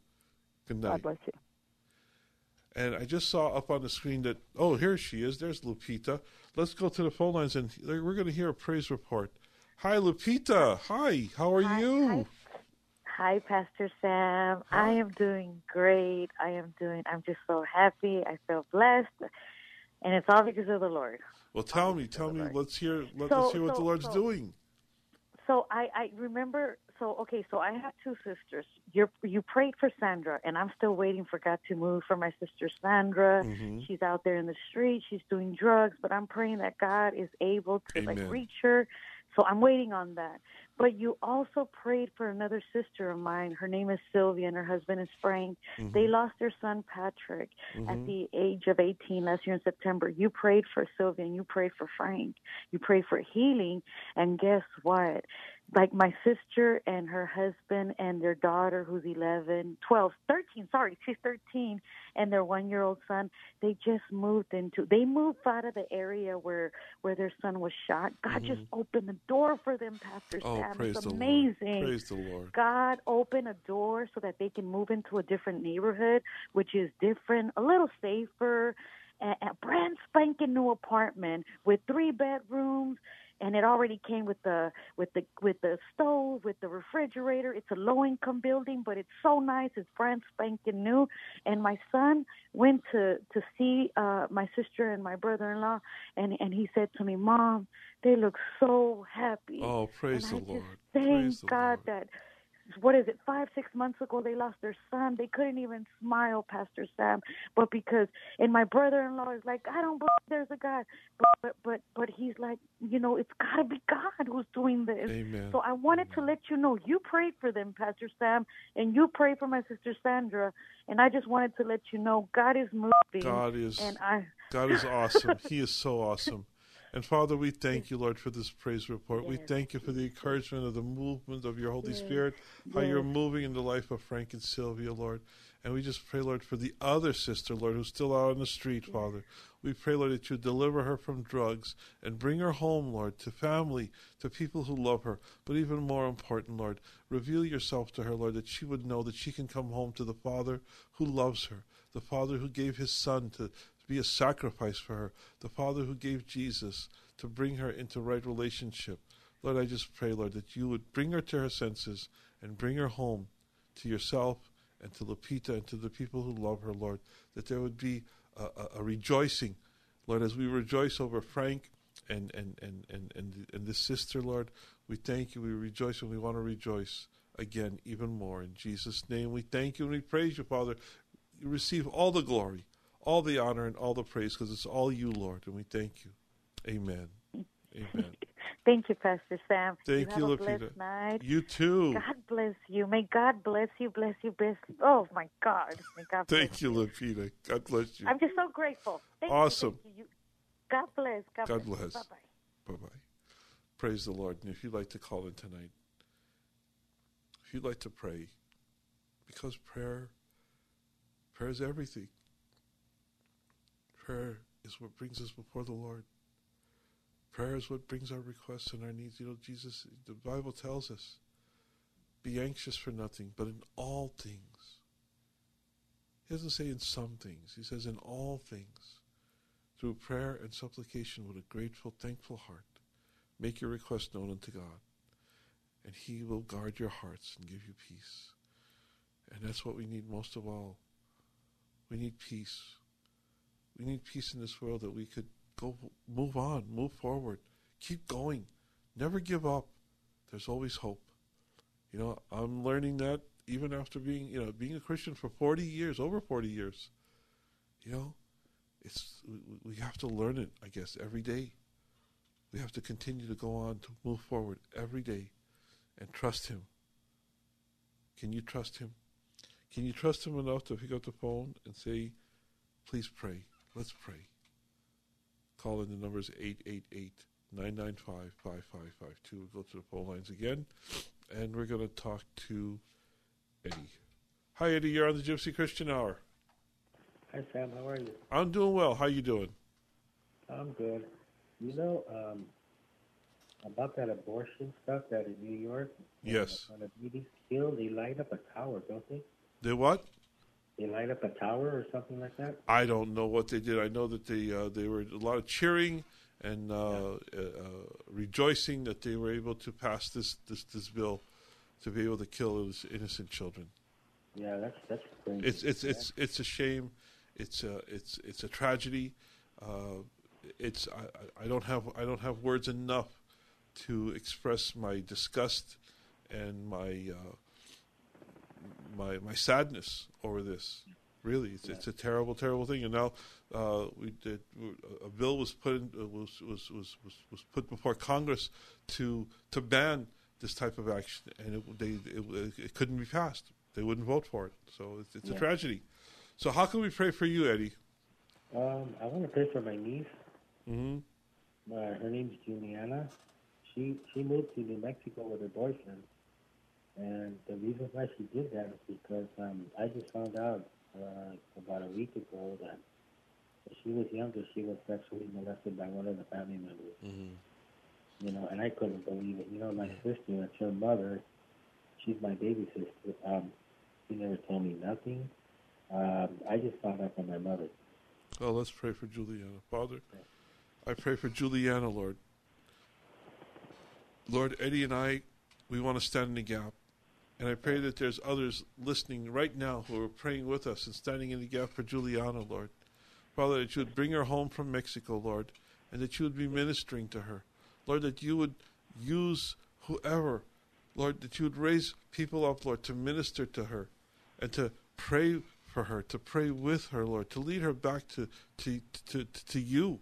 Good night. God bless you. And I just saw up on the screen that, oh, here she is. There's Lupita. Let's go to the phone lines, and we're going to hear a praise report. Hi, Lupita. Hi. How are you? Hi, Pastor Sam. Hi. I am doing great. I'm just so happy. I feel blessed. And it's all because of the Lord. Well, tell me. Let's hear what the Lord's doing. So I remember, so I have two sisters. You prayed for Sandra, and I'm still waiting for God to move for my sister Sandra. Mm-hmm. She's out there in the street. She's doing drugs, but I'm praying that God is able to reach her. So I'm waiting on that. But you also prayed for another sister of mine. Her name is Sylvia, and her husband is Frank. Mm-hmm. They lost their son, Patrick, at the age of 18 last year in September. You prayed for Sylvia, and you prayed for Frank. You prayed for healing, and guess what? Like my sister and her husband and their daughter, who's 13, and their 1-year-old son, they just moved out of the area where their son was shot. God just opened the door for them, Pastor Sam. It's amazing. Praise the Lord. God opened a door so that they can move into a different neighborhood, which is different, a little safer, a brand spanking new apartment with 3 bedrooms. And it already came with the stove, with the refrigerator. It's a low-income building, but it's so nice. It's brand spanking new. And my son went to see my sister and my brother-in-law, and he said to me, "Mom, they look so happy." Oh, praise the Lord! Thank God that. 5-6 months ago, they lost their son. They couldn't even smile, Pastor Sam. But and my brother-in-law is like, I don't believe there's a God. But he's like, it's got to be God who's doing this. Amen. So I wanted to let you know, you prayed for them, Pastor Sam, and you prayed for my sister Sandra. And I just wanted to let you know, God is moving. God is awesome. He is so awesome. And, Father, we thank you, Lord, for this praise report. Yes. We thank you for the encouragement of the movement of your Holy Spirit, how you're moving in the life of Frank and Sylvia, Lord. And we just pray, Lord, for the other sister, Lord, who's still out on the street, Father. We pray, Lord, that you deliver her from drugs and bring her home, Lord, to family, to people who love her. But even more important, Lord, reveal yourself to her, Lord, that she would know that she can come home to the Father who loves her, the Father who gave his Son to be a sacrifice for her, the Father who gave Jesus to bring her into right relationship. Lord, I just pray, Lord, that you would bring her to her senses and bring her home to yourself and to Lupita and to the people who love her, Lord, that there would be a rejoicing. Lord, as we rejoice over Frank and this sister, Lord, we thank you, we rejoice, and we want to rejoice again even more. In Jesus' name, we thank you and we praise you, Father. You receive all the glory, all the honor, and all the praise, because it's all you, Lord, and we thank you. Amen. Amen. Thank you, Pastor Sam. Thank you, Lupita. Blessed night. You too. God bless you. May God bless you, bless you. Oh, my God. May God bless Thank you, Lupita. God bless you. I'm just so grateful. Awesome. You. God bless. God bless. Bye-bye. Bye-bye. Praise the Lord. And if you'd like to call in tonight, if you'd like to pray, because prayer is everything. Prayer is what brings us before the Lord. Prayer is what brings our requests and our needs. Jesus, the Bible tells us, be anxious for nothing, but in all things. He doesn't say in some things. He says in all things. Through prayer and supplication with a grateful, thankful heart, make your request known unto God. And he will guard your hearts and give you peace. And that's what we need most of all. We need peace. We need peace in this world that we could move on, move forward, keep going, never give up. There's always hope. I'm learning that even after being a Christian for 40 years, over 40 years. We have to learn it, I guess, every day. We have to continue to go on, to move forward every day and trust him. Can you trust him? Can you trust him enough to pick up the phone and say, please pray? Let's pray. Call in the numbers 888-995-5552. Go to the phone lines again. and we're going to talk to Eddie. Hi, Eddie. You're on the Gypsy Christian Hour. Hi, Sam. How are you? I'm doing well. How you doing? I'm good. You know, about that abortion stuff that in New York. Yes. On a BD scale, they light up a tower, don't they? They what? They light up a tower or something like that? I don't know what they did. I know that they were a lot of cheering and rejoicing that they were able to pass this bill to be able to kill those innocent children. Yeah, that's crazy. It's a shame. It's a tragedy. I don't have words enough to express my disgust and my my sadness over this. Really, it's a terrible thing. And now a bill was put in, was put before Congress to ban this type of action, and it couldn't be passed. They wouldn't vote for it, so it's a tragedy. So how can we pray for you, Eddie? I want to pray for my niece. Mm-hmm. Her name's Juliana. She moved to New Mexico with her boyfriend, and the reason why she did that is because I just found out about a week ago that when she was younger, she was sexually molested by one of the family members. Mm-hmm. You know, and I couldn't believe it. You know, my sister, that's her mother, she's my baby sister. She never told me nothing. I just found out from my mother. Oh, let's pray for Juliana. Father, I pray for Juliana, Lord. Lord, Eddie and I, we want to stand in the gap. And I pray that there's others listening right now who are praying with us and standing in the gap for Juliana, Lord. Father, that you would bring her home from Mexico, Lord, and that you would be ministering to her. Lord, that you would use whoever, Lord, that you would raise people up, Lord, to minister to her and to pray for her, to pray with her, Lord, to lead her back to you,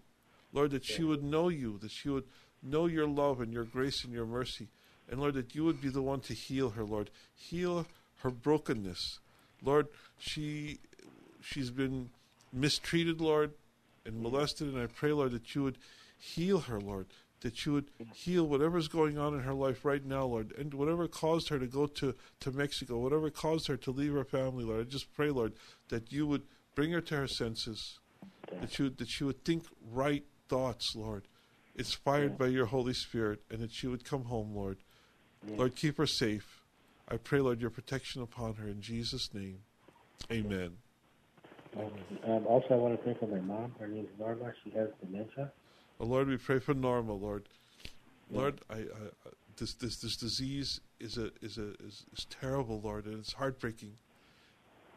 Lord, that she would know you, that she would know your love and your grace and your mercy, and Lord, that you would be the one to heal her, Lord. Heal her brokenness. Lord, she's been mistreated, Lord, and molested, and I pray, Lord, that you would heal her, Lord, that you would heal whatever's going on in her life right now, Lord, and whatever caused her to go to Mexico, whatever caused her to leave her family, Lord. I just pray, Lord, that you would bring her to her senses, that she would think right thoughts, Lord, inspired by your Holy Spirit, and that she would come home, Lord. Yeah. Lord, keep her safe. I pray, Lord, your protection upon her in Jesus' name. Amen. Also, I want to pray for my mom. Her name is Norma. She has dementia. Oh, Lord, we pray for Norma, Lord. Lord, I this disease is terrible, Lord, and it's heartbreaking.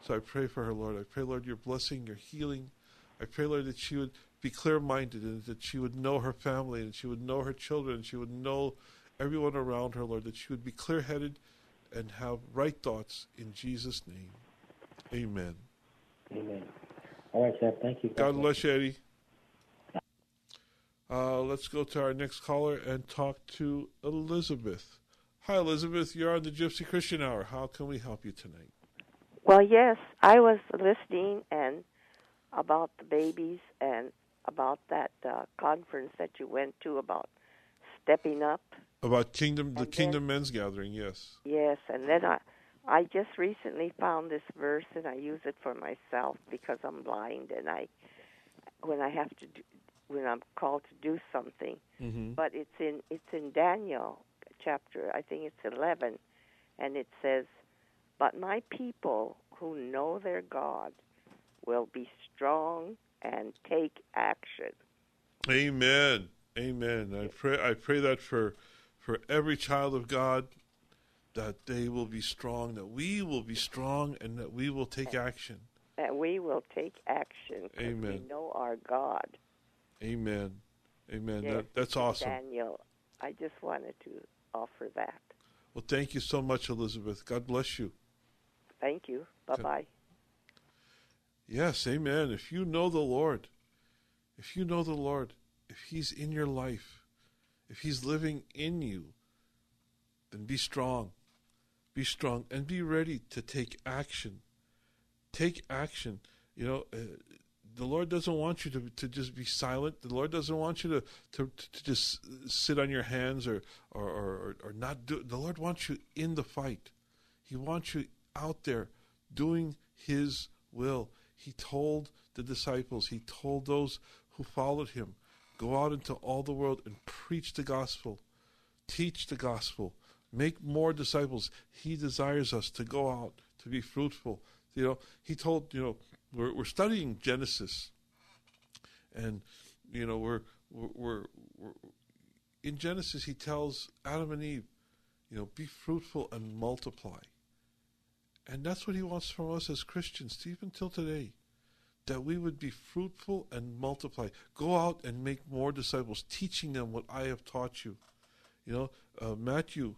So I pray for her, Lord. I pray, Lord, your blessing, your healing. I pray, Lord, that she would be clear-minded and that she would know her family and she would know her children and she would know everyone around her, Lord, that she would be clear-headed and have right thoughts in Jesus' name. Amen. Amen. All right, Seth, thank you. God bless you, Eddie. Let's go to our next caller and talk to Elizabeth. Hi, Elizabeth. You're on the Gypsy Christian Hour. How can we help you tonight? Well, yes, I was listening and about the babies and about that conference that you went to about stepping up. About Kingdom Men's Gathering, yes. Yes, and then I just recently found this verse, and I use it for myself because I'm blind, and when I'm called to do something. Mm-hmm. But it's in Daniel chapter, I think it's 11, and it says, "But my people who know their God will be strong and take action." Amen. Amen. I pray that for every child of God, that they will be strong, that we will be strong, and that we will take action. That we will take action. Amen. We know our God. Amen. Amen. Yes, that's awesome. Daniel, I just wanted to offer that. Well, thank you so much, Elizabeth. God bless you. Thank you. Bye-bye. Yes, amen. If you know the Lord, if He's in your life, if He's living in you, then be strong. Be strong and be ready to take action. Take action. You know, The Lord doesn't want you to just be silent. The Lord doesn't want you to just sit on your hands or not do. The Lord wants you in the fight. He wants you out there doing His will. He told the disciples, He told those who followed Him, go out into all the world and preach the gospel. Teach the gospel. Make more disciples. He desires us to go out, to be fruitful. You know, He told, you know, we're studying Genesis, and you know, we're in Genesis. He tells Adam and Eve, you know, be fruitful and multiply, and that's what He wants from us as Christians, even till today, that we would be fruitful and multiply. Go out and make more disciples, teaching them what I have taught you. You know, Matthew.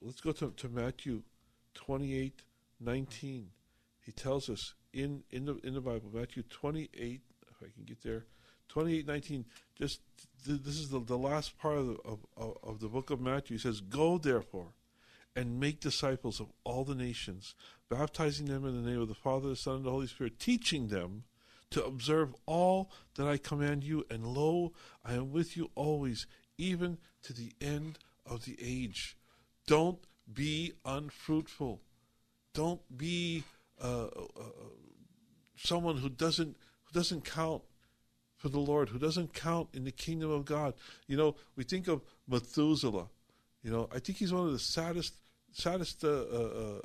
Let's go to Matthew 28:19. He tells us in the Bible, Matthew 28, if I can get there, 28:19. Just this is the last part of the book of Matthew. He says, "Go therefore, and make disciples of all the nations, baptizing them in the name of the Father, the Son, and the Holy Spirit, teaching them to observe all that I command you. And lo, I am with you always, even to the end of the age." Don't be unfruitful. Don't be someone who doesn't count for the Lord, who doesn't count in the kingdom of God. You know, we think of Methuselah. You know, I think he's one of the saddest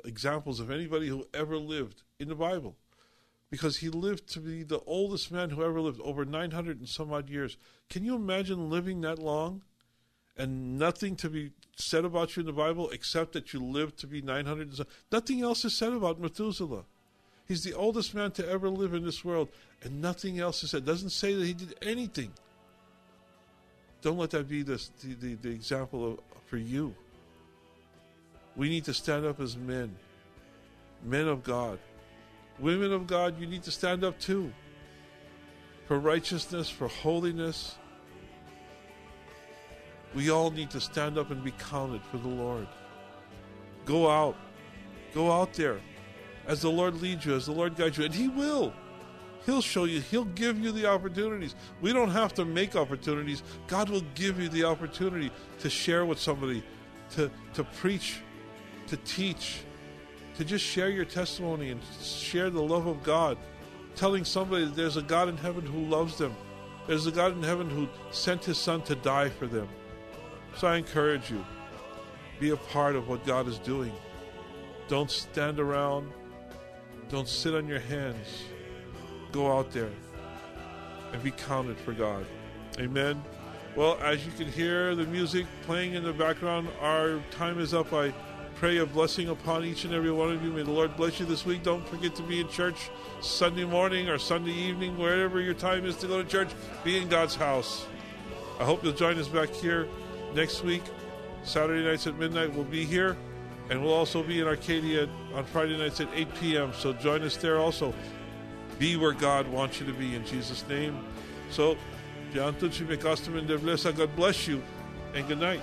examples of anybody who ever lived in the Bible, because he lived to be the oldest man who ever lived, over 900 and some odd years. Can you imagine living that long and nothing to be said about you in the Bible except that you lived to be 900 and something? Nothing else is said about Methuselah. He's the oldest man to ever live in this world, and nothing else is said. It doesn't say that he did anything. Don't let that be the example for you. We need to stand up as men, men of God. Women of God, you need to stand up too, for righteousness, for holiness. We all need to stand up and be counted for the Lord. Go out there as the Lord leads you, as the Lord guides you, and He will. He'll show you, He'll give you the opportunities. We don't have to make opportunities. God will give you the opportunity to share with somebody, to preach, to teach, to just share your testimony and share the love of God, telling somebody that there's a God in heaven who loves them. There's a God in heaven who sent His Son to die for them. So I encourage you, be a part of what God is doing. Don't stand around. Don't sit on your hands. Go out there and be counted for God. Amen. Well, as you can hear the music playing in the background, our time is up. I pray a blessing upon each and every one of you. May the Lord bless you this week. Don't forget to be in church Sunday morning or Sunday evening, wherever your time is to go to church. Be in God's house. I hope you'll join us back here next week. Saturday nights at midnight, we'll be here. And we'll also be in Arcadia on Friday nights at 8 p.m. So join us there also. Be where God wants you to be in Jesus' name. So, God bless you and good night.